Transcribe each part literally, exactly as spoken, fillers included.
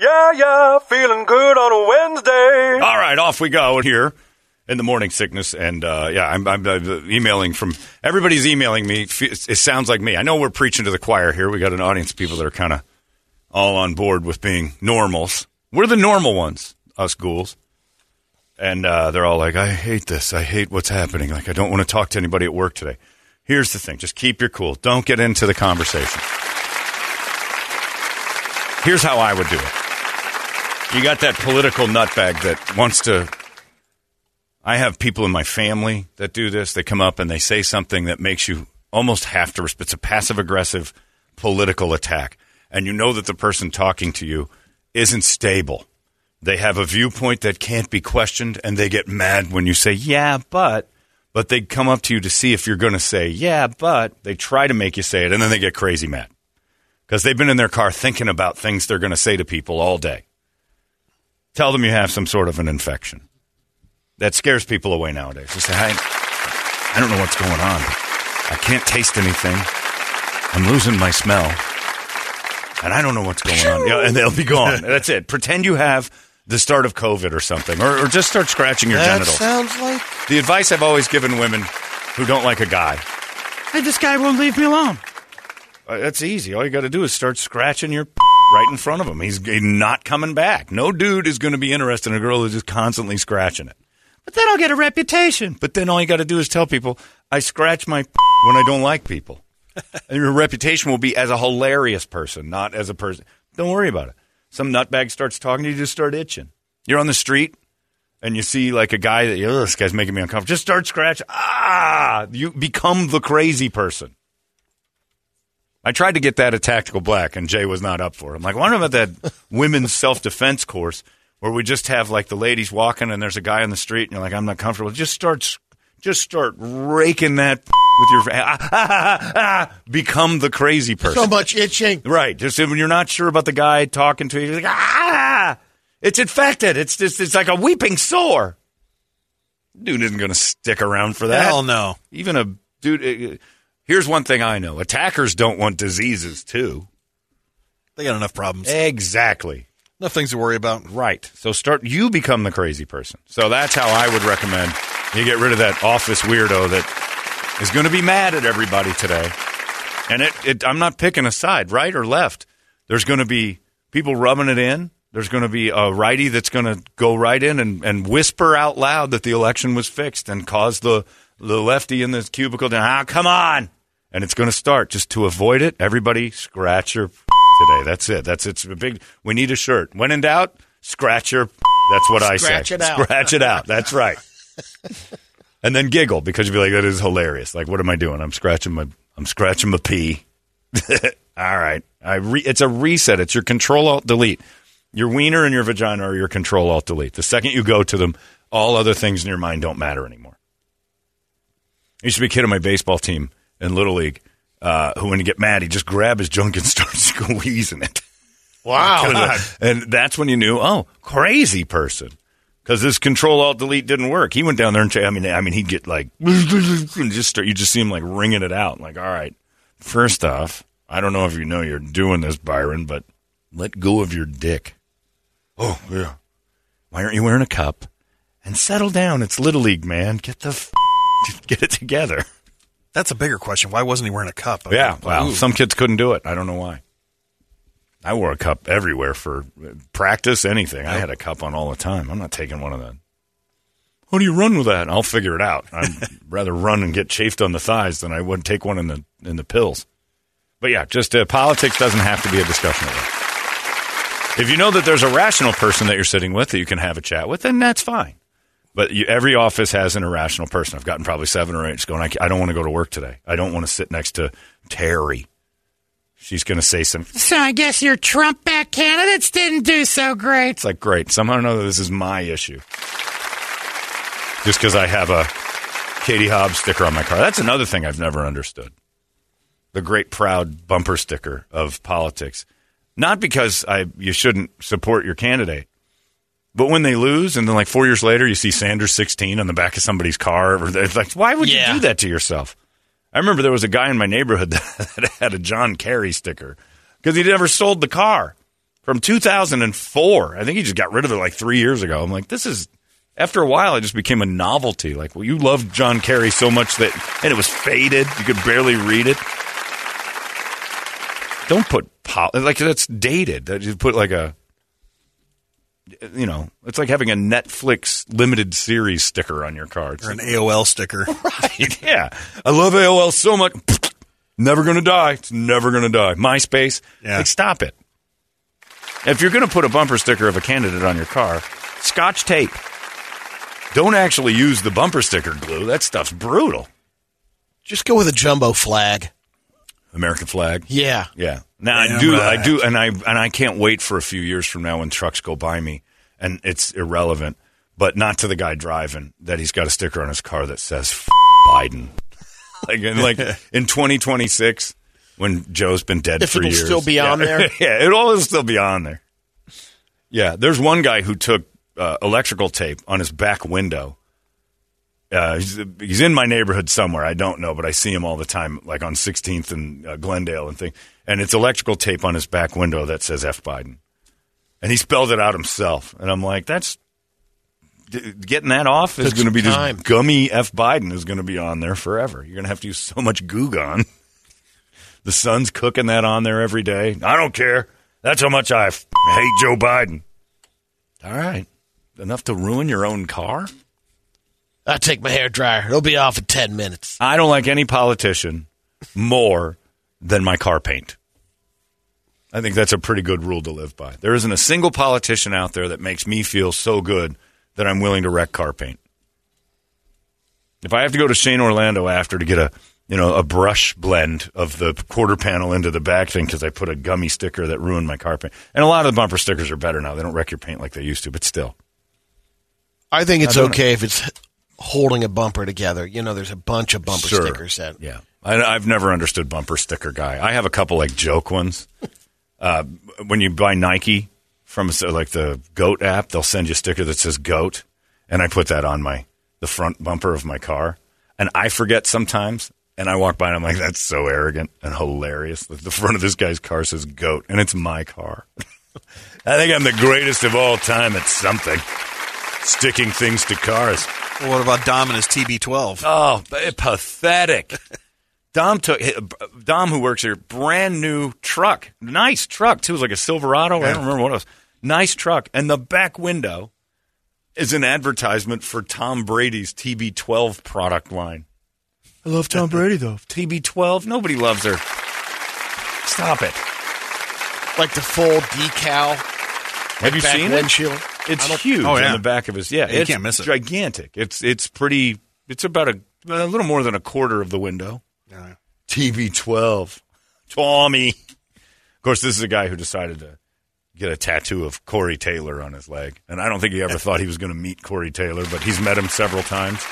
Yeah, yeah, feeling good on a Wednesday. All right, off we go here in the morning sickness. And, uh, yeah, I'm, I'm, I'm emailing from – everybody's emailing me. It sounds like me. I know we're preaching to the choir here. We got an audience of people that are kind of all on board with being normals. We're the normal ones, us ghouls. And uh, they're all like, I hate this. I hate what's happening. Like, I don't want to talk to anybody at work today. Here's the thing. Just keep your cool. Don't get into the conversation. Here's how I would do it. You got that political nutbag that wants to – I have people in my family that do this. They come up and they say something that makes you almost have to – it's a passive-aggressive political attack. And you know that the person talking to you isn't stable. They have a viewpoint that can't be questioned, and they get mad when you say, yeah, but – but they come up to you to see if you're going to say, yeah, but – they try to make you say it, and then they get crazy mad because they've been in their car thinking about things they're going to say to people all day. Tell them you have some sort of an infection. That scares people away nowadays. They say, hey, I don't know what's going on. I can't taste anything. I'm losing my smell. And I don't know what's going on. Yeah, and they'll be gone. That's it. Pretend you have the start of COVID or something. Or, or just start scratching your that genitals. That sounds like... The advice I've always given women who don't like a guy. Hey, this guy won't leave me alone. Uh, that's easy. All you got to do is start scratching your... right in front of him. He's not coming back. No dude is going to be interested in a girl who's just constantly scratching it. But then I'll get a reputation. But then all you got to do is tell people, I scratch my when I don't like people. And your reputation will be as a hilarious person, not as a person. Don't worry about it. Some nutbag starts talking to you, just start itching. You're on the street and you see like a guy that, oh, this guy's making me uncomfortable. Just start scratching. Ah! You become the crazy person. I tried to get that at Tactical Black, and Jay was not up for it. I'm like, well, I don't know about that women's self-defense course where we just have, like, the ladies walking, and there's a guy on the street, and you're like, I'm not comfortable. Just start just start raking that with your ah, ah, ah, ah, become the crazy person. So much itching. Right. Just when you're not sure about the guy talking to you, you're like, ah, it's infected. It's just, it's like a weeping sore. Dude isn't going to stick around for that. Hell no. Even a dude... It, Here's one thing I know. Attackers don't want diseases, too. They got enough problems. Exactly. Enough things to worry about. Right. So start. You become the crazy person. So that's how I would recommend you get rid of that office weirdo that is going to be mad at everybody today. And it, it, I'm not picking a side, right or left. There's going to be people rubbing it in. There's going to be a righty that's going to go right in and, and whisper out loud that the election was fixed and cause the... the lefty in this cubicle, ah, come on. And it's going to start. Just to avoid it, everybody scratch your today. That's it. That's it's a big. We need a shirt. When in doubt, scratch your. That's what I say. Scratch it out. Scratch it out. That's right. And then giggle because you'll be like, that is hilarious. Like, what am I doing? I'm scratching my. I'm scratching my pee. All right. I re, it's a reset. It's your control alt delete. Your wiener and your vagina are your control alt delete. The second you go to them, all other things in your mind don't matter anymore. I used to be a kid on my baseball team in Little League uh, who, when he'd get mad, he'd just grab his junk and start squeezing it. Wow. And that's when you knew, oh, crazy person. Because this Control-Alt-Delete didn't work. He went down there and, I mean, I mean, he'd get like, and just start, you just see him like wringing it out. Like, all right, first off, I don't know if you know you're doing this, Byron, but let go of your dick. Oh, yeah. Why aren't you wearing a cup? And settle down. It's Little League, man. Get the f- Get it together. That's a bigger question. Why wasn't he wearing a cup? I yeah, mean, wow. Ooh. Some kids couldn't do it. I don't know why. I wore a cup everywhere for practice, anything. I had a cup on all the time. I'm not taking one of them. How do you run with that? I'll figure it out. I'd rather run and get chafed on the thighs than I would take one in the in the pills. But yeah, just uh, politics doesn't have to be a discussion of that. If you know that there's a rational person that you're sitting with that you can have a chat with, then that's fine. But you, every office has an irrational person. I've gotten probably seven or eight going, I, I don't want to go to work today. I don't want to sit next to Terry. She's going to say something. So I guess your Trump-backed candidates didn't do so great. It's like, great. Somehow or another, this is my issue. Just because I have a Katie Hobbs sticker on my car. That's another thing I've never understood. The great proud bumper sticker of politics. Not because I you shouldn't support your candidate. But when they lose, and then like four years later, you see Sanders sixteen on the back of somebody's car. Or it's like, why would yeah. you do that to yourself? I remember there was a guy in my neighborhood that had a John Kerry sticker because he never sold the car from two thousand four. I think he just got rid of it like three years ago. I'm like, this is, after a while, it just became a novelty. Like, well, you loved John Kerry so much that, and it was faded. You could barely read it. Don't put, pol- like, that's dated. You put like a, you know, it's like having a Netflix limited series sticker on your car. It's or an like, A O L sticker. Right, yeah. I love A O L so much. Never going to die. It's never going to die. MySpace. Yeah. Like, stop it. If you're going to put a bumper sticker of a candidate on your car, Scotch tape. Don't actually use the bumper sticker glue. That stuff's brutal. Just go with a jumbo flag. American flag. Yeah. Yeah. Now I do, right. I do, and I and I can't wait for a few years from now when trucks go by me, and it's irrelevant, but not to the guy driving that he's got a sticker on his car that says F- Biden. Like, and like in twenty twenty-six, when Joe's been dead if for years, it'll still be yeah, on there. Yeah, it'll always still be on there. Yeah, there's one guy who took uh, electrical tape on his back window. Uh, he's, he's in my neighborhood somewhere. I don't know, but I see him all the time, like on sixteenth and uh, Glendale and things. And it's electrical tape on his back window that says F. Biden. And he spelled it out himself. And I'm like, that's d- getting that off is going to be time. Just gummy F. Biden is going to be on there forever. You're going to have to use so much Goo Gone. The sun's cooking that on there every day. I don't care. That's how much I f- hate Joe Biden. All right. Enough to ruin your own car? I take my hair dryer. It'll be off in ten minutes. I don't like any politician more than my car paint. I think that's a pretty good rule to live by. There isn't a single politician out there that makes me feel so good that I'm willing to wreck car paint. If I have to go to Shane Orlando after to get a you know a brush blend of the quarter panel into the back thing because I put a gummy sticker that ruined my car paint. And a lot of the bumper stickers are better now. They don't wreck your paint like they used to, but still. I think it's I okay know. if it's... holding a bumper together. You know, there's a bunch of bumper sure. stickers that. Yeah. I, I've never understood bumper sticker guy. I have a couple like joke ones. uh, when you buy Nike from so, like the GOAT app, they'll send you a sticker that says GOAT. And I put that on my the front bumper of my car. And I forget sometimes. And I walk by and I'm like, that's so arrogant and hilarious. The front of this guy's car says GOAT. And it's my car. I think I'm the greatest of all time at something. Sticking things to cars. Well, what about Dom and his T B twelve? Oh, pathetic. Dom took Dom, who works here, brand new truck. Nice truck, too. It was like a Silverado. Yeah. I don't remember what it was. Nice truck. And the back window is an advertisement for Tom Brady's T B twelve product line. I love Tom Brady, though. T B twelve? Nobody loves her. Stop it. Like the full decal. Have you seen it? Windshield. It's huge oh, yeah. on the back of his. Yeah, you it's can't miss it. Gigantic. It's it's pretty. It's about a, a little more than a quarter of the window. Yeah. T B twelve, Tommy. Of course, this is a guy who decided to get a tattoo of Corey Taylor on his leg, and I don't think he ever thought he was going to meet Corey Taylor, but he's met him several times.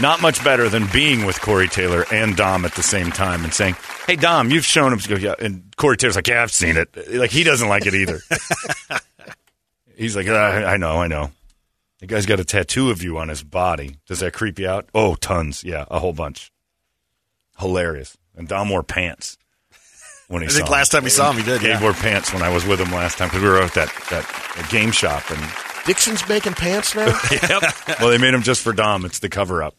Not much better than being with Corey Taylor and Dom at the same time and saying, "Hey, Dom, you've shown him." Yeah, and Corey Taylor's like, "Yeah, I've seen it." Like he doesn't like it either. He's like, I, I know, I know. The guy's got a tattoo of you on his body. Does that creep you out? Oh, tons. Yeah, a whole bunch. Hilarious. And Dom wore pants when he I saw think him. Last time he saw him, he did. Yeah, yeah. He wore pants when I was with him last time because we were at that, that game shop. And Dixon's making pants now? Yep. Well, they made them just for Dom. It's the cover-up.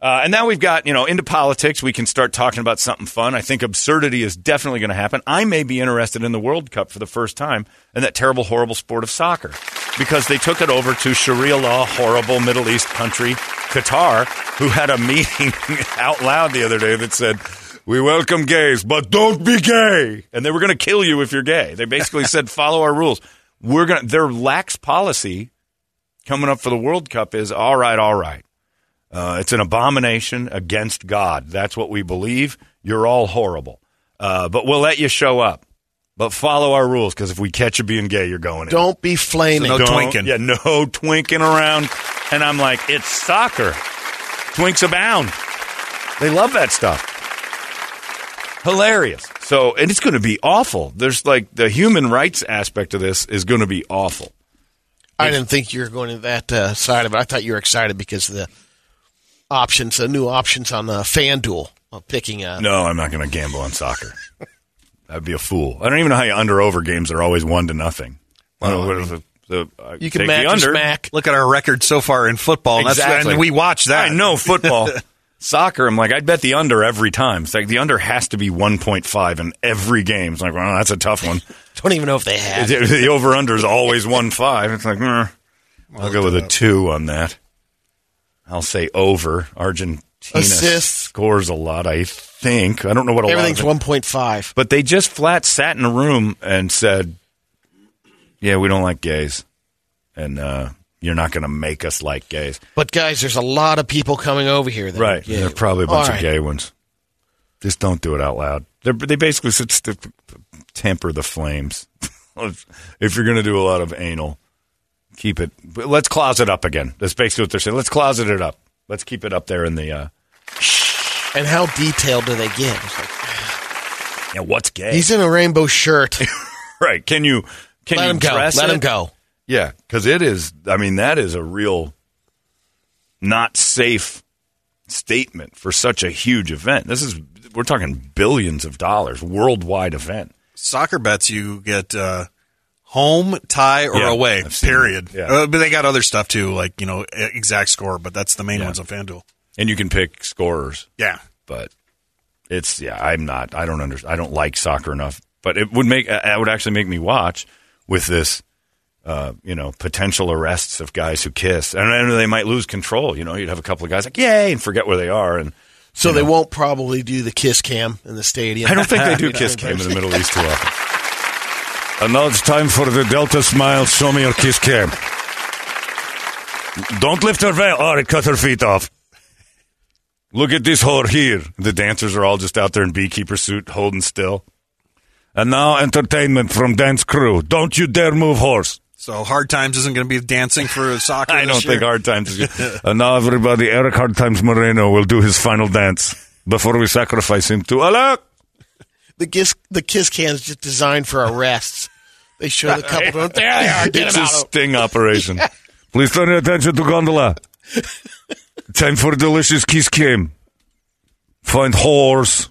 Uh, and now we've got, you know, into politics. We can start talking about something fun. I think absurdity is definitely going to happen. I may be interested in the World Cup for the first time and that terrible, horrible sport of soccer because they took it over to Sharia law, horrible Middle East country, Qatar, who had a meeting out loud the other day that said, we welcome gays, but don't be gay. And they were going to kill you if you're gay. They basically said, follow our rules. We're going to, their lax policy coming up for the World Cup is all right, all right. Uh, it's an abomination against God. That's what we believe. You're all horrible. Uh, but we'll let you show up. But follow our rules, because if we catch you being gay, you're going in. Don't be flaming. So no twinking. Yeah, no twinking around. And I'm like, it's soccer. Twinks abound. They love that stuff. Hilarious. So, and it's going to be awful. There's like the human rights aspect of this is going to be awful. I didn't think you were going to that uh, side of it. I thought you were excited because of the options, uh, new options on uh, FanDuel uh, picking up. No, I'm not going to gamble on soccer. I'd be a fool. I don't even know how you under-over games are always one to nothing. Well, you know, I mean, the, the, uh, you can match the under. Smack. Look at our record so far in football. Exactly. And, that's, and we watch that. I know football. Soccer, I'm like, I'd bet the under every time. It's like the under has to be one point five in every game. It's like, well, that's a tough one. Don't even know if they have. The, the over-under is always one point five. It's like, mm, I'll well, go with a two on that. I'll say over. Argentina Assist. scores a lot, I think. I don't know what a Everything's lot Everything's one point five. But they just flat sat in a room and said, yeah, we don't like gays. And uh, you're not going to make us like gays. But, guys, there's a lot of people coming over here. That right. They're probably a bunch right. of gay ones. Just don't do it out loud. They're, they basically said temper the flames. If you're going to do a lot of anal. Keep it. Let's closet up again. That's basically what they're saying. Let's closet it up. Let's keep it up there in the. Uh... And how detailed do they get? It's like, yeah, what's gay? He's in a rainbow shirt. Right? Can you? Can Let you him dress go. Let it? him go. Yeah, because it is. I mean, that is a real not safe statement for such a huge event. This is we're talking billions of dollars worldwide event. Soccer bets you get. Uh... Home, tie, or yeah, away, period. Yeah. Uh, but they got other stuff, too, like, you know, exact score, but that's the main yeah. ones on FanDuel. And you can pick scorers. Yeah. But it's, yeah, I'm not, I don't understand, I don't like soccer enough. But it would make, it would actually make me watch with this, uh, you know, potential arrests of guys who kiss. And I know they might lose control, you know, you'd have a couple of guys like, yay, and forget where they are. And So they know. won't probably do the kiss cam in the stadium. I don't think they do kiss cam in the Middle East too often. And now it's time for the Delta Smile, show me your kiss cam. Don't lift her veil. Oh, it cut her feet off. Look at this whore here. The dancers are all just out there in beekeeper suit, holding still. And now entertainment from dance crew. Don't you dare move, horse. So Hard Times isn't going to be dancing for soccer I this don't year. think Hard Times is good. And now everybody, Eric Hard Times Moreno will do his final dance before we sacrifice him to Allah. The kiss, the kiss can is just designed for arrests. They show the couple. There they are. Get it's a sting operation. Yeah. Please turn your attention to gondola. Time for delicious kiss cam. Find whores.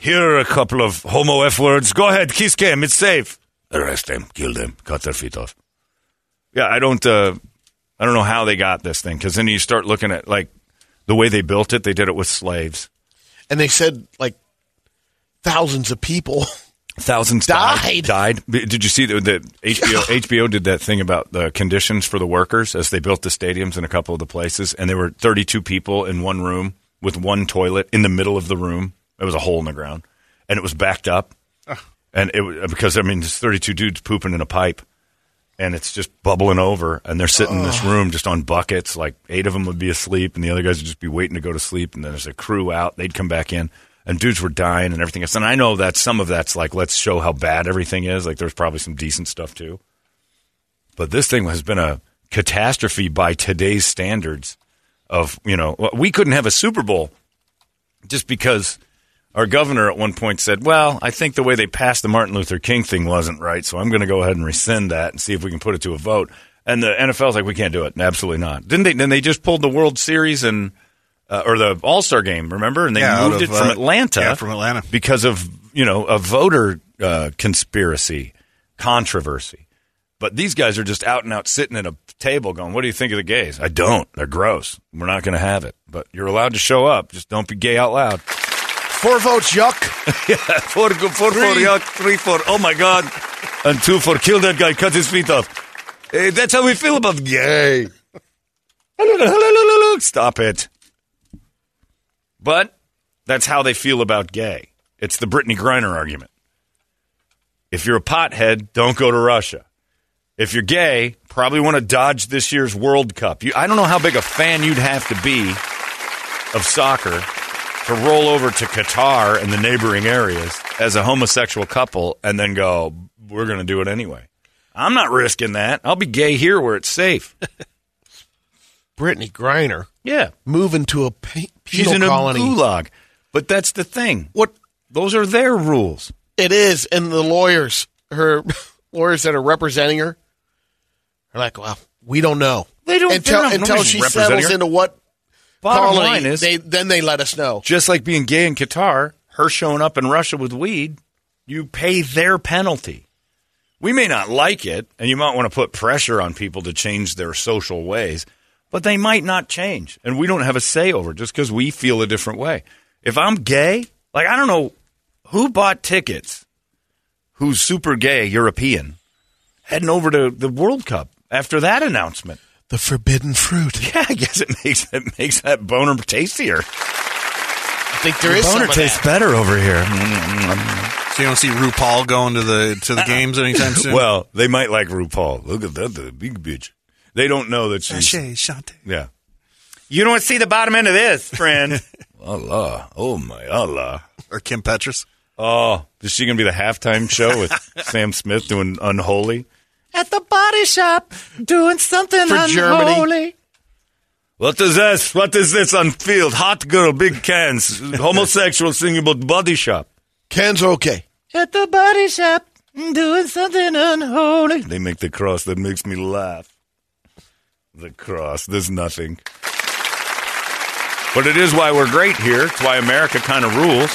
Here are a couple of homo F-words. Go ahead, kiss them. It's safe. Arrest them. Kill them. Cut their feet off. Yeah, I don't uh, I don't know how they got this thing, because then you start looking at, like, the way they built it. They did it with slaves. And they said, like, thousands of people Thousands died. Died. Did you see that H B O, H B O did that thing about the conditions for the workers as they built the stadiums in a couple of the places, and there were thirty-two people in one room with one toilet in the middle of the room. It was a hole in the ground, and it was backed up, Ugh. and it because I mean, there's thirty-two dudes pooping in a pipe, and it's just bubbling over, and they're sitting Ugh. in this room just on buckets. Like eight of them would be asleep, and the other guys would just be waiting to go to sleep. And then there's a crew out; they'd come back in, and dudes were dying and everything else. And I know that some of that's like, let's show how bad everything is. Like there's probably some decent stuff too, but this thing has been a catastrophe by today's standards. of, you know, we couldn't have a Super Bowl just because our governor at one point said, well, I think the way they passed the Martin Luther King thing wasn't right, so I'm going to go ahead and rescind that and see if we can put it to a vote. And the N F L's like, we can't do it. Absolutely not. Didn't they? Then they just pulled the World Series and uh, or the All-Star Game, remember? And they yeah, moved it of, from uh, Atlanta. Yeah, from Atlanta. Because of, you know, a voter uh, conspiracy, controversy. But these guys are just out and out sitting at a table going, what do you think of the gays? I don't. They're gross. We're not going to have it. But you're allowed to show up. Just don't be gay out loud. Four votes, yuck. yeah, four, four, four, three. four, yuck. Three, four, oh, my God. And two, four, kill that guy, cut his feet off. Hey, that's how we feel about gay. Stop it. But that's how they feel about gay. It's the Brittany Griner argument. If you're a pothead, don't go to Russia. If you're gay, probably want to dodge this year's World Cup. You, I don't know how big a fan you'd have to be of soccer to roll over to Qatar and the neighboring areas as a homosexual couple and then go, we're going to do it anyway. I'm not risking that. I'll be gay here where it's safe. Brittany Griner. Yeah. Moving to a penal She's in colony. A gulag. But that's the thing. What? Those are their rules. It is. And the lawyers, her lawyers that are representing her, are like, well, we don't know. They don't Until, not, until she settles her. into what Bottom colony, line is, they, then they let us know. Just like being gay in Qatar, her showing up in Russia with weed, you pay their penalty. We may not like it, and you might want to put pressure on people to change their social ways, but they might not change, and we don't have a say over it just because we feel a different way. If I'm gay, like, I don't know who bought tickets who's super gay European heading over to the World Cup after that announcement. The forbidden fruit. Yeah, I guess it makes it makes that boner tastier. I think there the is boner some of tastes that. better over here. Mm-hmm. You don't see RuPaul going to the to the games anytime soon? Well, they might like RuPaul. Look at that, the big bitch. They don't know that she's... Shante. Yeah. You don't see the bottom end of this, friend. Allah. Oh, my Allah. Or Kim Petras. Oh, is she going to be the halftime show with Sam Smith doing Unholy? At the body shop, doing something For unholy. Germany. What is this? What is this on field? Hot girl, big cans. Homosexual singing about body shop. Cans are okay. At the body shop, doing something unholy. They make the cross that makes me laugh. The cross, there's nothing. But it is why we're great here. It's why America kind of rules.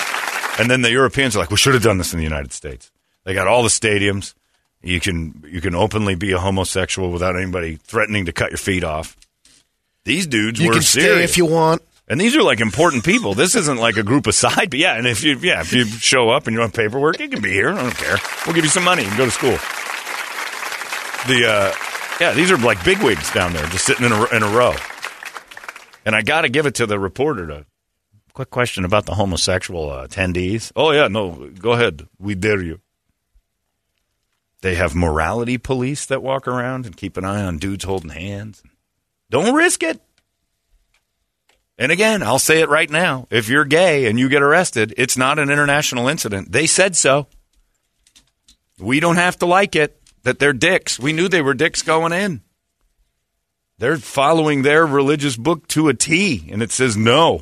And then the Europeans are like, we should have done this in the United States. They got all the stadiums. You can you can openly be a homosexual without anybody threatening to cut your feet off. These dudes were serious. You can stay if you want. And these are like important people. This isn't like a group of side. But yeah, and if you yeah if you show up and you want paperwork, you can be here. I don't care. We'll give you some money and go to school. The uh, yeah, these are like bigwigs down there, just sitting in a in a row. And I got to give it to the reporter. To quick question about the homosexual uh, attendees. Oh yeah, no, go ahead. We dare you. They have morality police that walk around and keep an eye on dudes holding hands. Don't risk it. And again, I'll say it right now. If you're gay and you get arrested, it's not an international incident. They said so. We don't have to like it, that they're dicks. We knew they were dicks going in. They're following their religious book to a T, and it says no.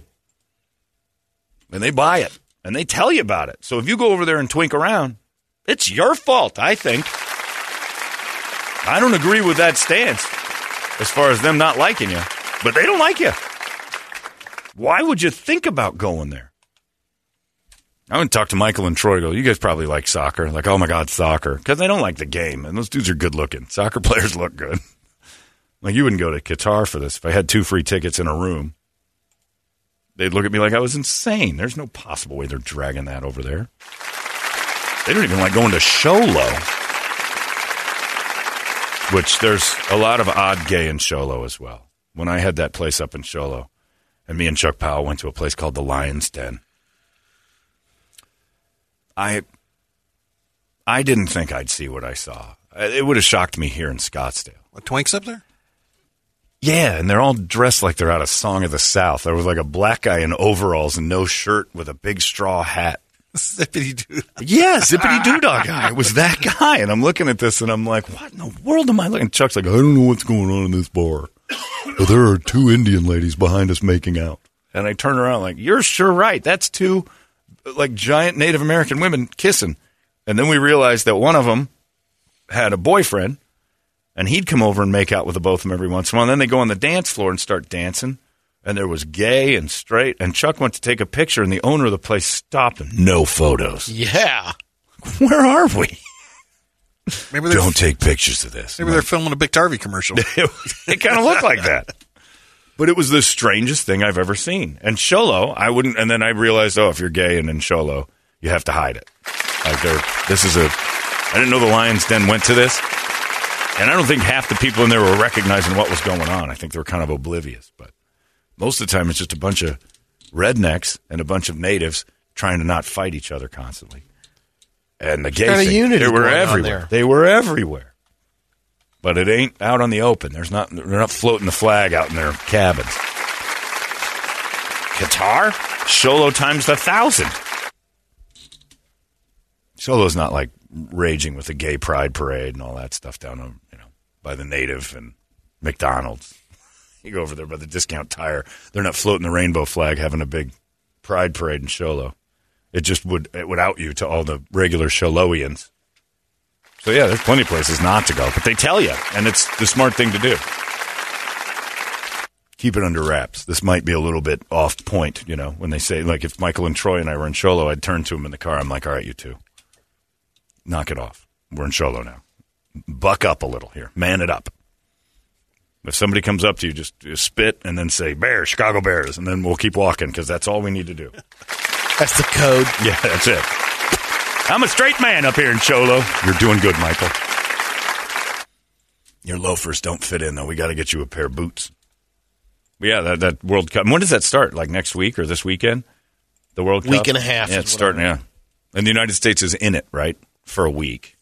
And they buy it, and they tell you about it. So if you go over there and twink around, it's your fault, I think. I don't agree with that stance as far as them not liking you, but they don't like you. Why would you think about going there? I would talk to Michael and Troy. Go, you guys probably like soccer. Like, oh my God, soccer. Because they don't like the game. And those dudes are good looking. Soccer players look good. Like, you wouldn't go to Qatar for this. If I had two free tickets in a room, they'd look at me like I was insane. There's no possible way they're dragging that over there. They don't even like going to Sholo, which there's a lot of odd gay in Sholo as well. When I had that place up in Sholo, and me and Chuck Powell went to a place called the Lion's Den. I I didn't think I'd see what I saw. It would have shocked me here in Scottsdale. What, twinks up there? Yeah, and they're all dressed like they're out of Song of the South. There was like a black guy in overalls and no shirt with a big straw hat. Zippity-doo-dah. Yeah, zippity-doo-dah guy. It was that guy. And I'm looking at this, and I'm like, what in the world am I looking? Chuck's like, I don't know what's going on in this bar. Well, there are two Indian ladies behind us making out. And I turn around like, you're sure right. That's two, like, giant Native American women kissing. And then we realized that one of them had a boyfriend, and he'd come over and make out with the both of them every once in a while. And then they go on the dance floor and start dancing. And there was gay and straight. And Chuck went to take a picture, and the owner of the place stopped him. No photos. Yeah. Where are we? Maybe Don't take pictures of this. Maybe like, they're filming a Biktarvy commercial. It kind of looked like that. But it was the strangest thing I've ever seen. And Sholo, I wouldn't. And then I realized, oh, if you're gay and in Sholo, you have to hide it. Like, this is a. I didn't know the Lions Den went to this. And I don't think half the people in there were recognizing what was going on. I think they were kind of oblivious. But most of the time, it's just a bunch of rednecks and a bunch of natives trying to not fight each other constantly. And the gay thing, they were everywhere. They were everywhere. But it ain't out on the open. There's not. They're not floating the flag out in their cabins. Qatar? Sholo times the thousand. Sholo's not like raging with the gay pride parade and all that stuff down on, you know, by the native and McDonald's. You go over there by the discount tire. They're not floating the rainbow flag having a big pride parade in Sholo. It just would it would out you to all the regular Sholoians. So, yeah, there's plenty of places not to go. But they tell you, and it's the smart thing to do. Keep it under wraps. This might be a little bit off point, you know, when they say, like, if Michael and Troy and I were in Sholo, I'd turn to them in the car. I'm like, all right, you two, knock it off. We're in Sholo now. Buck up a little here. Man it up. If somebody comes up to you, just, just spit and then say, Bears, Chicago Bears, and then we'll keep walking because that's all we need to do. That's the code. Yeah, that's it. I'm a straight man up here in Sholo. You're doing good, Michael. Your loafers don't fit in, though. We got to get you a pair of boots. But yeah, that, that World Cup. When does that start? Like next week or this weekend? The World Cup? Week and a half. Yeah, it's starting, yeah. And the United States is in it, right? For a week.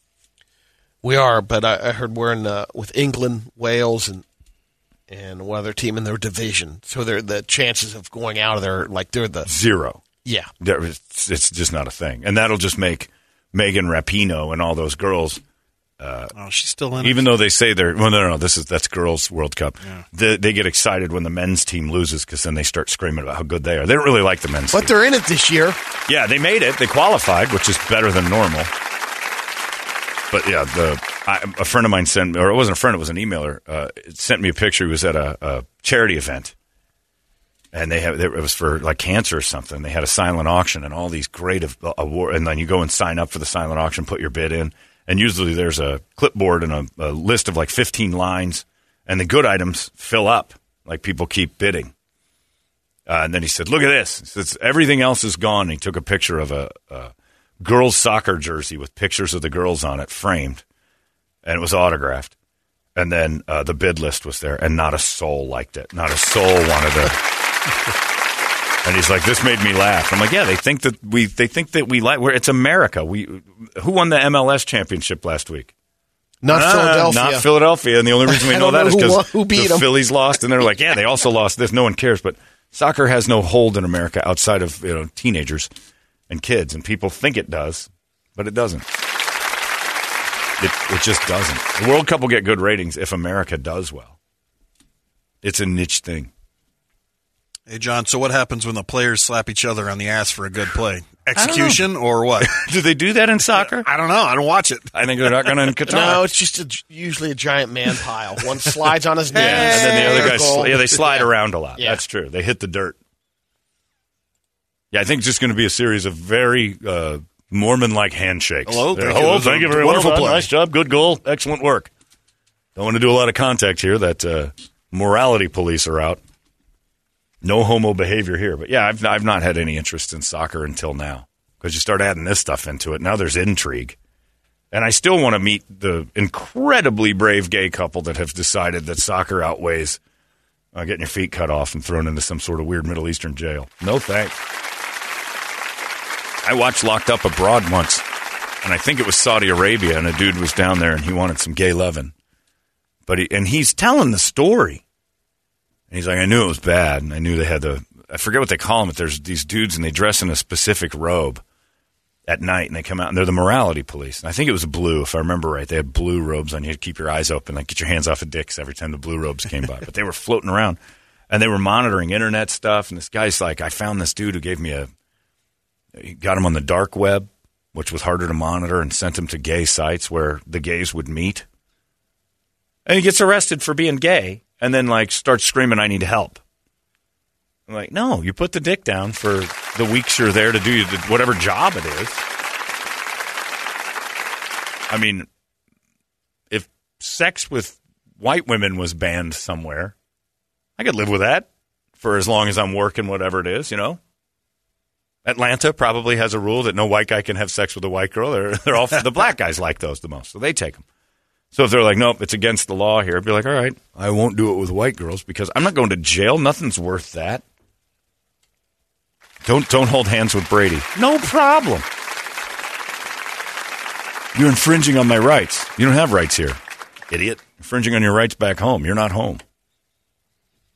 We are, but I, I heard we're in uh, with England, Wales, and and one other team in their division. So they're, the chances of going out of there, like they're the... Zero. Yeah. It's just not a thing. And that'll just make Megan Rapinoe and all those girls. Uh, oh, she's still in it. Even though they say they're, well, no, no, no, this is, that's girls' World Cup. Yeah. They, they get excited when the men's team loses because then they start screaming about how good they are. They don't really like the men's but team. But they're in it this year. Yeah, they made it. They qualified, which is better than normal. But, yeah, the I, a friend of mine sent me, or it wasn't a friend, it was an emailer, uh, it sent me a picture. He was at a, a charity event. And they have it was for like cancer or something. They had a silent auction and all these great awards. And then you go and sign up for the silent auction, put your bid in, and usually there's a clipboard and a, a list of like fifteen lines, and the good items fill up. Like people keep bidding. Uh, and then he said, "Look at this! He says, everything else is gone." And he took a picture of a, a girls' soccer jersey with pictures of the girls on it, framed, and it was autographed. And then uh, the bid list was there, and not a soul liked it. Not a soul wanted to. And he's like, this made me laugh. I'm like, yeah, they think that we, they think that we like, we're, it's America. We, who won the M L S championship last week? Not nah, Philadelphia. Not Philadelphia. And the only reason we know that is because the them. Phillies lost. And they're like, yeah, they also lost this. No one cares. But soccer has no hold in America outside of, you know, teenagers and kids. And people think it does, but it doesn't. It, it just doesn't. The World Cup will get good ratings if America does well. It's a niche thing. Hey, John, so what happens when the players slap each other on the ass for a good play? Execution or what? Do they do that in soccer? I don't know. I don't watch it. I think they're not going to in Qatar. No, it's just a, usually a giant man pile. One slides on his knees. Yeah, and then the other guys, goal. yeah, they slide yeah. around a lot. Yeah. That's true. They hit the dirt. Yeah, I think it's just going to be a series of very uh, Mormon-like handshakes. Hello, thank Hello, you. Thank you very wonderful well play. Nice job. Good goal. Excellent work. Don't want to do a lot of contact here. That uh, morality police are out. No homo behavior here. But, yeah, I've, I've not had any interest in soccer until now because you start adding this stuff into it. Now there's intrigue. And I still want to meet the incredibly brave gay couple that have decided that soccer outweighs uh, getting your feet cut off and thrown into some sort of weird Middle Eastern jail. No thanks. I watched Locked Up Abroad once, and I think it was Saudi Arabia, and a dude was down there, and he wanted some gay lovin'. But he, and he's telling the story. And he's like, I knew it was bad, and I knew they had the, I forget what they call them, but there's these dudes, and they dress in a specific robe. at night, and they come out, and they're the morality police. And I think it was blue, if I remember right. They had blue robes on. You had to keep your eyes open, like get your hands off of dicks every time the blue robes came by. But they were floating around, and they were monitoring internet stuff. And this guy's like, I found this dude who gave me a – got him on the dark web, which was harder to monitor, and sent him to gay sites where the gays would meet. And he gets arrested for being gay and then, like, starts screaming, I need help. I'm like, no, you put the dick down for the weeks you're there to do whatever job it is. I mean, if sex with white women was banned somewhere, I could live with that for as long as I'm working whatever it is, you know. Atlanta probably has a rule that no white guy can have sex with a white girl. They're, they're all the black guys like those the most, so they take them. So if they're like, nope, it's against the law here, I'd be like, all right, I won't do it with white girls because I'm not going to jail. Nothing's worth that. Don't don't hold hands with Brady. No problem. You're infringing on my rights. You don't have rights here, idiot. Infringing on your rights back home. You're not home.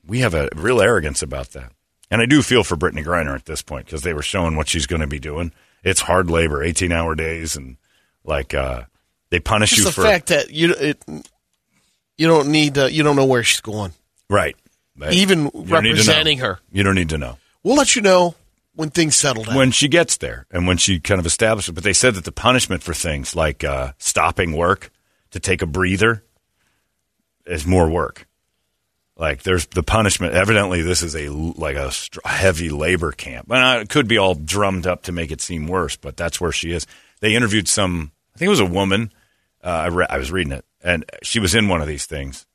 We have a real arrogance about that. And I do feel for Brittany Griner at this point because they were showing what she's going to be doing. It's hard labor, eighteen-hour days, and like uh, they punish just you the for the fact that you it, you don't need to, you don't know where she's going. Right. They, Even representing her, you don't need to know. We'll let you know when things settle down. When she gets there and when she kind of establishes it. But they said that the punishment for things like uh, stopping work to take a breather is more work. Like there's the punishment. Evidently, this is a like a heavy labor camp. And it could be all drummed up to make it seem worse, but that's where she is. They interviewed some, I think it was a woman. Uh, I, re- I was reading it, and she was in one of these things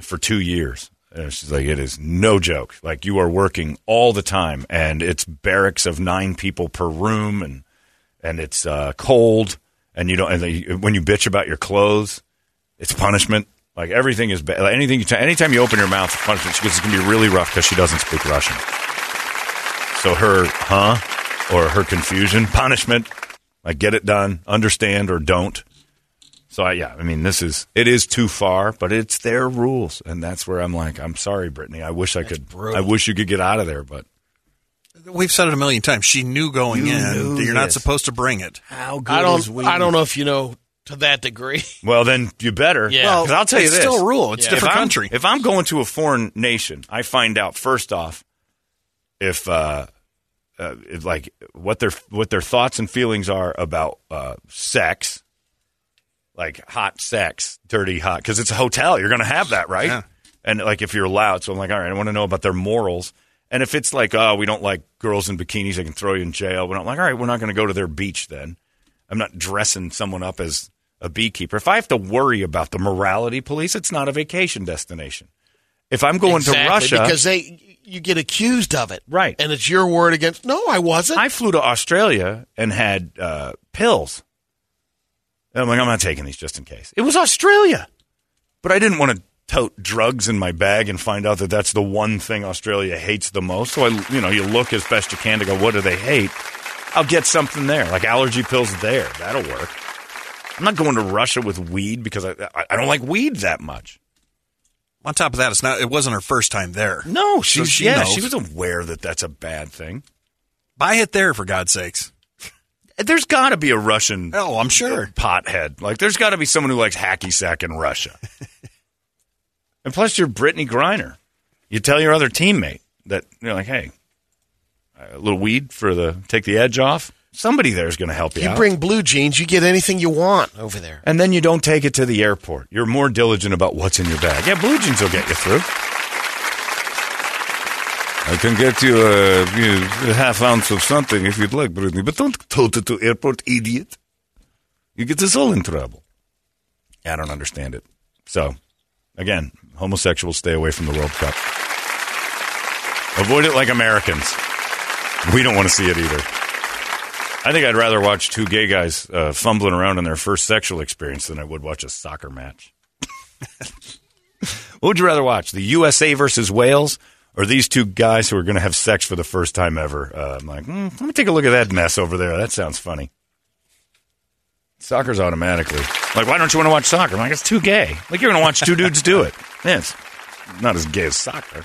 for two years. And she's like, it is no joke. Like, you are working all the time, and it's barracks of nine people per room, and and it's uh, cold, and you don't. And they, when you bitch about your clothes, it's punishment. Like, everything is bad. Like anything you t- anytime you open your mouth, it's punishment. She goes, it's going to be really rough because she doesn't speak Russian. So her huh or her confusion, punishment, like get it done, understand or don't. So, I, yeah, I mean, this is – it is too far, but it's their rules. And that's where I'm like, I'm sorry, Brittany. I wish I that's could – I wish you could get out of there, but – We've said it a million times. She knew going you in knew that you're this. Not supposed to bring it. How good I don't, is we? I don't know if you know to that degree. Well, then you better. Yeah. Well, because I'll tell you this. It's still a rule. It's yeah. a different if country. If I'm going to a foreign nation, I find out, first off, if uh, – uh, like what their what their thoughts and feelings are about uh, sex – like hot sex, dirty hot, because it's a hotel. You're going to have that, right? Yeah. And like if you're loud, so I'm like, all right, I want to know about their morals. And if it's like, oh, we don't like girls in bikinis, they can throw you in jail. We're not like, all right, we're not going to go to their beach then. I'm not dressing someone up as a beekeeper. If I have to worry about the morality police, it's not a vacation destination. If I'm going exactly, to Russia. Because they, you get accused of it. Right. And it's your word against, no, I wasn't. I flew to Australia and had uh, pills. I'm like, I'm not taking these just in case. It was Australia. But I didn't want to tote drugs in my bag and find out that that's the one thing Australia hates the most. So, I, you know, you look as best you can to go, what do they hate? I'll get something there, like allergy pills there. That'll work. I'm not going to Russia with weed because I, I don't like weed that much. On top of that, it's not. It wasn't her first time there. No, she, so she, yeah, knows. She was aware that that's a bad thing. Buy it there, for God's sakes. There's got to be a Russian oh, I'm sure. pothead. Like, there's got to be someone who likes hacky sack in Russia. And plus, you're Brittany Griner. You tell your other teammate that, you're like, hey, a little weed for the take the edge off. Somebody there's going to help you, you out. You bring blue jeans, you get anything you want over there. And then you don't take it to the airport. You're more diligent about what's in your bag. Yeah, blue jeans will get you through. I can get you a, a half ounce of something if you'd like, Brittany, but don't tote it to airport, idiot. You get us all in trouble. I don't understand it. So, again, homosexuals stay away from the World Cup. Avoid it like Americans. We don't want to see it either. I think I'd rather watch two gay guys uh, fumbling around in their first sexual experience than I would watch a soccer match. What would you rather watch? The U S A versus Wales? Or these two guys who are going to have sex for the first time ever. Uh, I'm like, mm, let me take a look at that mess over there. That sounds funny. Soccer's automatically. Like, why don't you want to watch soccer? I'm like, it's too gay. Like, you're going to watch two dudes do it. Yeah, it's not as gay as soccer.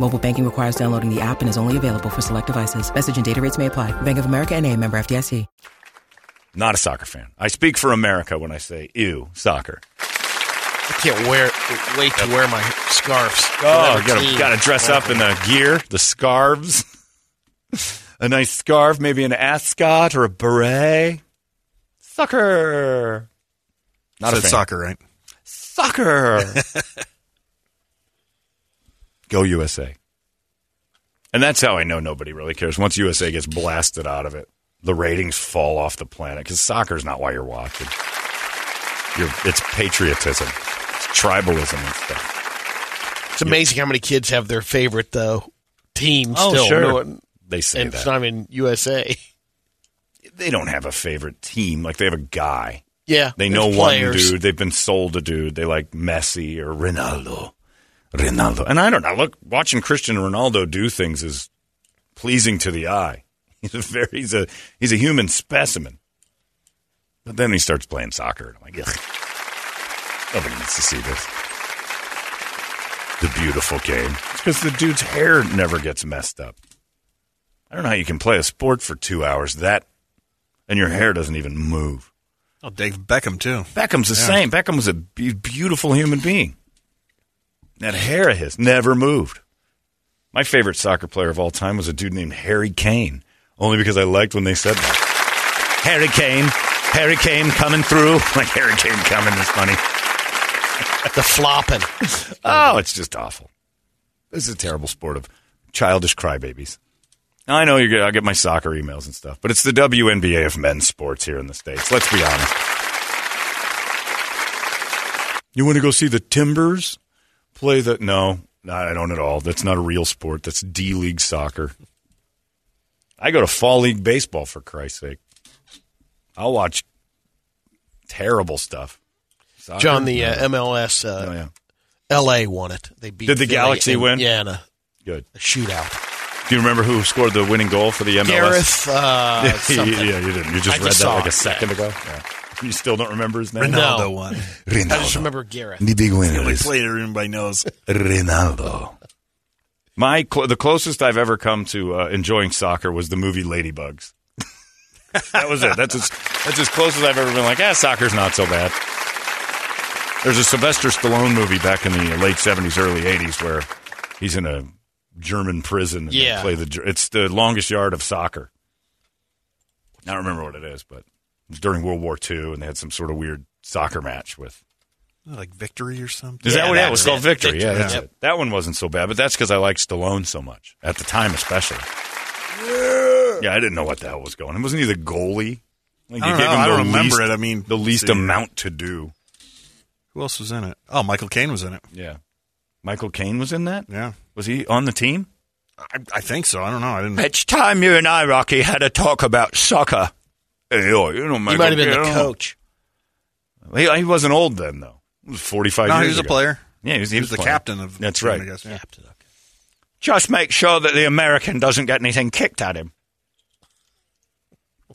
Mobile banking requires downloading the app and is only available for select devices. Message and data rates may apply. Bank of America N A, member F D I C. Not a soccer fan. I speak for America when I say, ew, soccer. I can't wear wait to wear my scarves. Oh, gotta gotta dress up in the gear, the scarves. A nice scarf, maybe an ascot or a beret. Soccer. Not so a fan. Soccer, right? Soccer. Go U S A. And that's how I know nobody really cares. Once U S A gets blasted out of it, the ratings fall off the planet because soccer's not why you're watching. You're, it's patriotism. It's tribalism and stuff. It's amazing You're, how many kids have their favorite uh, team oh, still. Sure. No one, they say and that. It's not in U S A. They don't have a favorite team. Like, they have a guy. Yeah. They know players. One dude. They've been sold a dude. They like Messi or Ronaldo. Ronaldo. And I don't know. Look, watching Cristiano Ronaldo do things is pleasing to the eye. He's a very, he's a, he's a human specimen. But then he starts playing soccer. And I'm like, ugh. Nobody needs to see this. The beautiful game. It's because the dude's hair never gets messed up. I don't know how you can play a sport for two hours that, and your hair doesn't even move. Oh, Dave Beckham, too. Beckham's the yeah. same. Beckham was a be- beautiful human being. That hair of his never moved. My favorite soccer player of all time was a dude named Harry Kane, only because I liked when they said that. Harry Kane. Harry Kane coming through. Like, Harry Kane coming is funny. The flopping. Oh, it's just awful. This is a terrible sport of childish crybabies. Now, I know you're gonna, I'll get my soccer emails and stuff, but it's the W N B A of men's sports here in the States. Let's be honest. You want to go see the Timbers play the... No, I don't at all. That's not a real sport. That's D-League soccer. I go to Fall League baseball, for Christ's sake. I'll watch terrible stuff. Soccer, John, the uh, M L S, uh, oh, yeah. L A won it. They beat. Did the Philly Galaxy in, win? Yeah, in a, Good. a shootout. Do you remember who scored the winning goal for the M L S? Gareth. Uh, yeah, yeah, you didn't. You just I read just that like it. a second yeah. ago. Yeah. You still don't remember his name? Ronaldo no. won. Ronaldo. I just remember Gareth. The big winner. The only player everybody knows. Ronaldo. My cl- the closest I've ever come to uh, enjoying soccer was the movie Ladybugs. That was it. That's as, that's as close as I've ever been like, ah, soccer's not so bad. There's a Sylvester Stallone movie back in the late seventies, early eighties where he's in a German prison. And yeah. Play the, it's the longest yard of soccer. I don't remember what it is, but it was during World War Two, and they had some sort of weird soccer match with... Like Victory or something? Is yeah, that what that was called? Victory. Victory. Yeah, that's yep. it. That one wasn't so bad, but that's because I liked Stallone so much, at the time especially. Yeah, I didn't know what the hell was going on. Wasn't he the goalie? Like, I don't, gave know. Him I don't least, remember it. I mean, the least see. amount to do. Who else was in it? Oh, Michael Caine was in it. Yeah. Michael Caine was in that? Yeah. Was he on the team? I, I think so. I don't know. I didn't. It's time you and I, Rocky, had a talk about soccer. Hey, yo, you know, Michael, he might have been the coach. He, he wasn't old then, though. It was forty-five no, years ago. No, he was ago. a player. Yeah, he was, he he was, was the player. captain of That's the team, right. I guess. Yeah. Captain, okay. Just make sure that the American doesn't get anything kicked at him.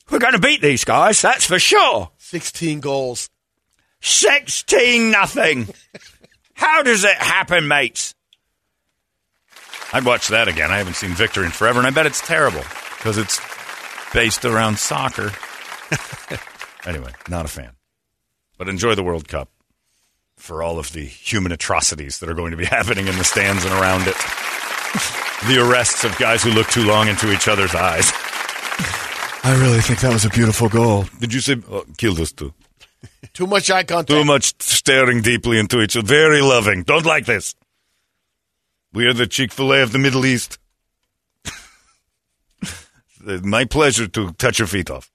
We're going to beat these guys, that's for sure. sixteen goals. sixteen nothing. How does it happen, mates? I'd watch that again. I haven't seen Victory in forever, and I bet it's terrible because it's based around soccer. Anyway, not a fan. But enjoy the World Cup for all of the human atrocities that are going to be happening in the stands and around it. The arrests of guys who look too long into each other's eyes. I really think that was a beautiful goal. Did you say, oh, kill those two? Too much eye contact. Too much staring deeply into each other. Very loving. Don't like this. We are the Chick-fil-A of the Middle East. My pleasure to touch your feet off.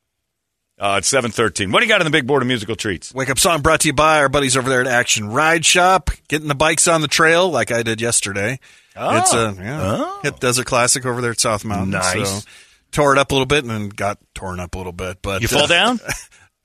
Uh, it's seven thirteen. What do you got on the big board of musical treats? Wake Up Song brought to you by our buddies over there at Action Ride Shop. Getting the bikes on the trail like I did yesterday. Oh. It's a yeah, oh. hit desert classic over there at South Mountain. Nice. So. Tore it up a little bit and then got torn up a little bit. But you fall uh, down?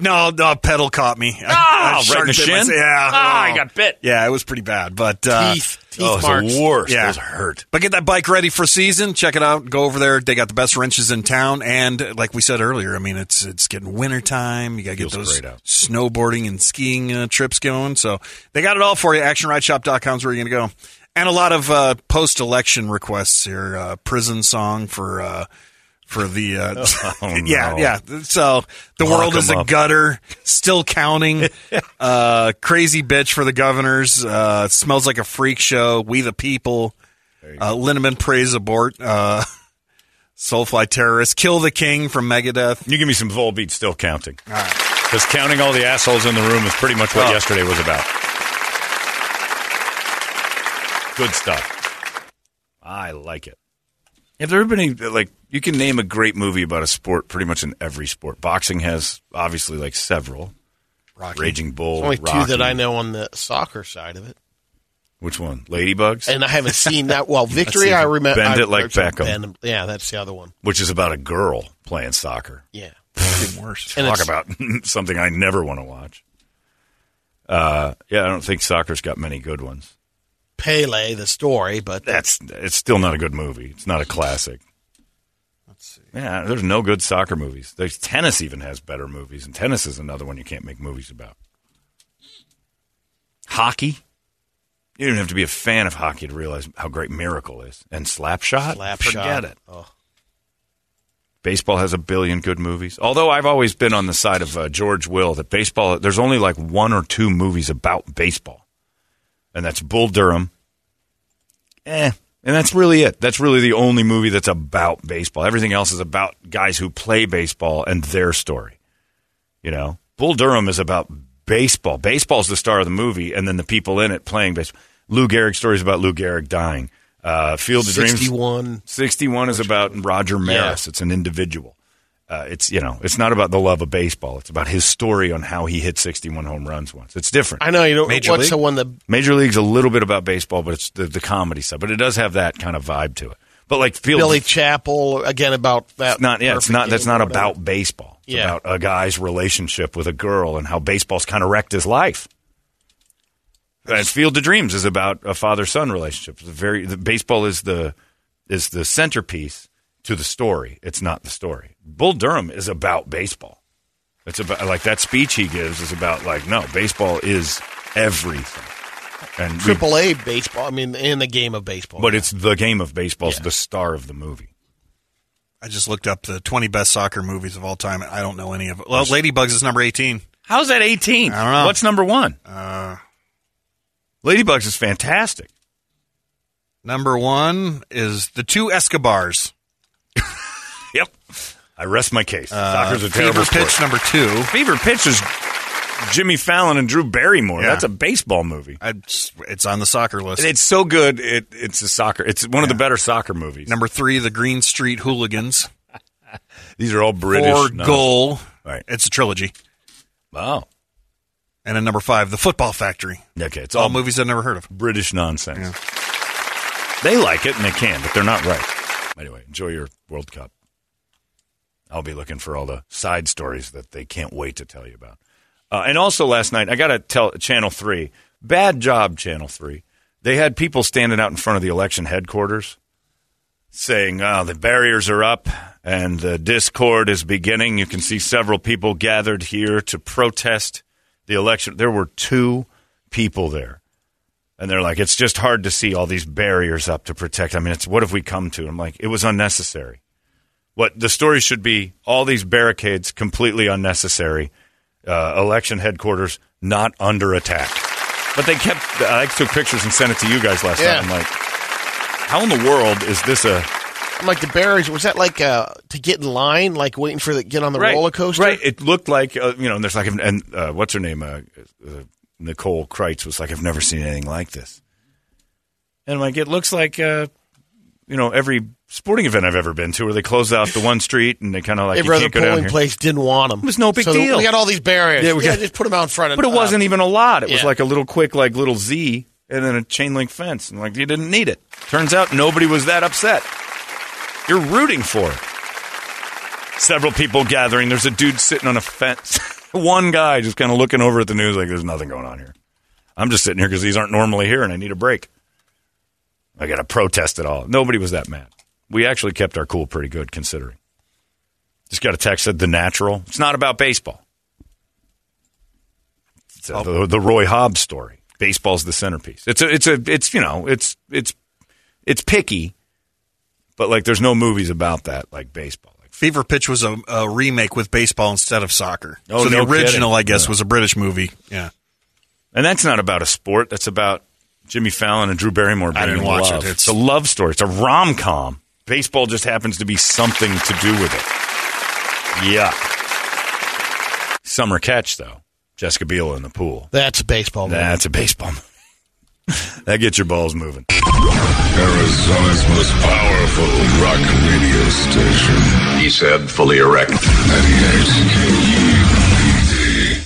No, the pedal caught me. Ah, oh, right in the shin? Myself. Yeah. Ah, oh. I got bit. Yeah, it was pretty bad. But, uh, teeth. Teeth oh, marks. It was the worst. Yeah. It was hurt. But get that bike ready for season. Check it out. Go over there. They got the best wrenches in town. And like we said earlier, I mean, it's it's getting wintertime. You got to get those snowboarding and skiing uh, trips going. So they got it all for you. action ride shop dot com is where you're going to go. And a lot of uh, post-election requests here. Uh, prison song for... Uh, For the, uh, oh, yeah, no. yeah. So the Lock world is a up. gutter, still counting. uh, crazy bitch for the governors. Uh, smells like a freak show. We the people. Uh, Lindemann praise abort. Uh, Soulfly terrorists. Kill the king from Megadeth. You give me some Volbeat, still counting. Because right. counting all the assholes in the room is pretty much what oh. yesterday was about. Good stuff. I like it. Have there ever been any, like, you can name a great movie about a sport pretty much in every sport. Boxing has, obviously, like, several. Rocky. Raging Bull, There's only Rocky. two that I know on the soccer side of it. Which one? Ladybugs? And I haven't seen that. Well, Victory, I remember. Bend I, It Like Beckham. Bend, yeah, that's the other one. Which is about a girl playing soccer. Yeah. Even worse. And Talk about something I never want to watch. Uh, yeah, I don't think soccer's got many good ones. Pele, the story, but that's it's still not a good movie. It's not a classic. Let's see. Yeah, there's no good soccer movies. There's tennis even has better movies, and tennis is another one you can't make movies about. Hockey, you don't have to be a fan of hockey to realize how great Miracle is. And Slapshot, Slapshot, forget it. Oh. Baseball has a billion good movies. Although I've always been on the side of uh, George Will that baseball. There's only like one or two movies about baseball. And that's Bull Durham. Eh. And that's really it. That's really the only movie that's about baseball. Everything else is about guys who play baseball and their story. You know? Bull Durham is about baseball. Baseball's the star of the movie, and then the people in it playing baseball. Lou Gehrig's story is about Lou Gehrig dying. Uh, Field of Dreams. sixty-one sixty-one is about Roger Maris. Yeah. It's an individual. Uh, it's, you know, it's not about the love of baseball. It's about his story on how he hit sixty-one home runs once. It's different. I know. You don't Major what's League? the one that... Major League's a little bit about baseball, but it's the, the comedy stuff. But it does have that kind of vibe to it. But like Field Billy Chappell, again, about that. It's not, yeah, it's not, that's not about whatever. baseball. It's yeah. about a guy's relationship with a girl and how baseball's kind of wrecked his life. And Field of Dreams is about a father-son relationship. The very, the, baseball is the is the centerpiece to the story. It's not the story. Bull Durham is about baseball. It's about, like, that speech he gives is about, like, no, baseball is everything. And Triple A baseball, I mean, in the game of baseball. But yeah. it's the game of baseball, yeah. the star of the movie. I just looked up the twenty best soccer movies of all time, and I don't know any of it. Well, Ladybugs is number eighteen. How's that eighteen? I don't know. What's number one? Uh, Ladybugs is fantastic. Number one is The Two Escobars. Yep. I rest my case. Uh, Soccer's a terrible sport. Fever Pitch, number two. Fever Pitch is Jimmy Fallon and Drew Barrymore. Yeah. That's a baseball movie. I, it's on the soccer list. It's so good. It, it's a soccer. It's one yeah. of the better soccer movies. Number three, The Green Street Hooligans. These are all British. Four, no. Goal. All right. It's a trilogy. Wow. And then number five, The Football Factory. Okay. It's all, all movies I've never heard of. British nonsense. Yeah. They like it, and they can, but they're not right. Anyway, enjoy your World Cup. I'll be looking for all the side stories that they can't wait to tell you about. Uh, and also last night, I got to tell Channel three, bad job, Channel three. They had people standing out in front of the election headquarters saying, oh, the barriers are up and the discord is beginning. You can see several people gathered here to protest the election. There were two people there. And they're like, it's just hard to see all these barriers up to protect. I mean, it's what have we come to? I'm like, it was unnecessary. What the story should be, all these barricades, completely unnecessary, uh, election headquarters not under attack. But they kept, I took pictures and sent it to you guys last yeah. night. I'm like, how in the world is this a... I'm like, the barriers, was that like uh, to get in line, like waiting for the, get on the right, roller coaster? Right, it looked like, uh, you know, and there's like, and uh, what's her name? Uh, uh, Nicole Kreitz was like, I've never seen anything like this. And I'm like, it looks like... Uh, You know, every sporting event I've ever been to where they close out the one street and they kind of like, every you can't go down here. Every polling place didn't want them. It was no big so deal. We got all these barriers. Yeah, we yeah, got, just put them out in front of them. But it wasn't um, even a lot. It yeah. was like a little quick, like little Z and then a chain link fence. And like, you didn't need it. Turns out nobody was that upset. You're rooting for it. Several people gathering. There's a dude sitting on a fence. one guy just kind of looking over at the news like there's nothing going on here. I'm just sitting here because these aren't normally here and I need a break. I got to protest it all. Nobody was that mad. We actually kept our cool pretty good considering. Just got a text that The Natural. It's not about baseball. It's a, the, the Roy Hobbs story. Baseball's the centerpiece. It's a, it's a, it's, you know, it's, it's, it's picky, but like there's no movies about that like baseball. Like Fever Pitch was a, a remake with baseball instead of soccer. Oh, so no the original, kidding. I guess, yeah. was a British movie. Yeah. And that's not about a sport. That's about Jimmy Fallon and Drew Barrymore. I didn't watch love. it. It's, it's a love story. It's a rom-com. Baseball just happens to be something to do with it. Yeah. Summer Catch, though. Jessica Biel in the pool. That's a baseball movie. That's a baseball movie. That gets your balls moving. Arizona's most powerful rock radio station. He said, fully erect. ninety-eight K U P D.